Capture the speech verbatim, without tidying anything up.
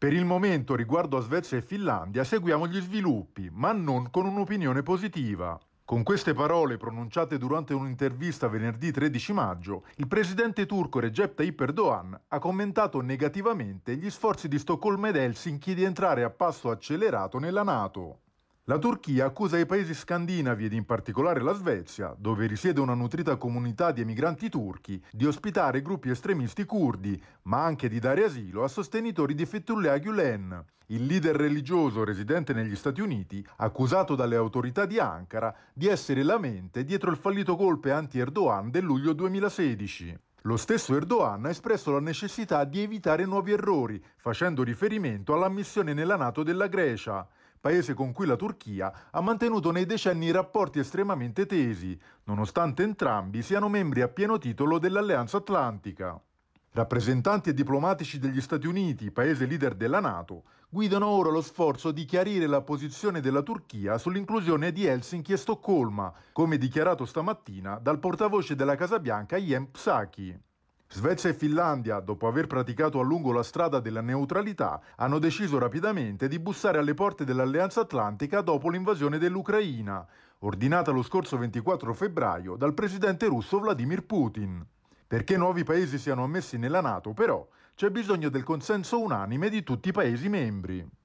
Per il momento, riguardo a Svezia e Finlandia, seguiamo gli sviluppi, ma non con un'opinione positiva. Con queste parole pronunciate durante un'intervista venerdì tredici maggio, il presidente turco Recep Tayyip Erdoğan ha commentato negativamente gli sforzi di Stoccolma ed Helsinki di entrare a passo accelerato nella Nato. La Turchia accusa i paesi scandinavi ed in particolare la Svezia, dove risiede una nutrita comunità di emigranti turchi, di ospitare gruppi estremisti curdi, ma anche di dare asilo a sostenitori di Fethullah Gülen, il leader religioso residente negli Stati Uniti, accusato dalle autorità di Ankara di essere la mente dietro il fallito golpe anti-Erdogan del luglio duemilasedici. Lo stesso Erdogan ha espresso la necessità di evitare nuovi errori, facendo riferimento all'ammissione nella NATO della Grecia, paese con cui la Turchia ha mantenuto nei decenni rapporti estremamente tesi, nonostante entrambi siano membri a pieno titolo dell'Alleanza Atlantica. Rappresentanti e diplomatici degli Stati Uniti, paese leader della NATO, guidano ora lo sforzo di chiarire la posizione della Turchia sull'inclusione di Helsinki e Stoccolma, come dichiarato stamattina dal portavoce della Casa Bianca Jen Psaki. Svezia e Finlandia, dopo aver praticato a lungo la strada della neutralità, hanno deciso rapidamente di bussare alle porte dell'Alleanza Atlantica dopo l'invasione dell'Ucraina, ordinata lo scorso ventiquattro febbraio dal presidente russo Vladimir Putin. Perché nuovi paesi siano ammessi nella NATO, però, c'è bisogno del consenso unanime di tutti i paesi membri.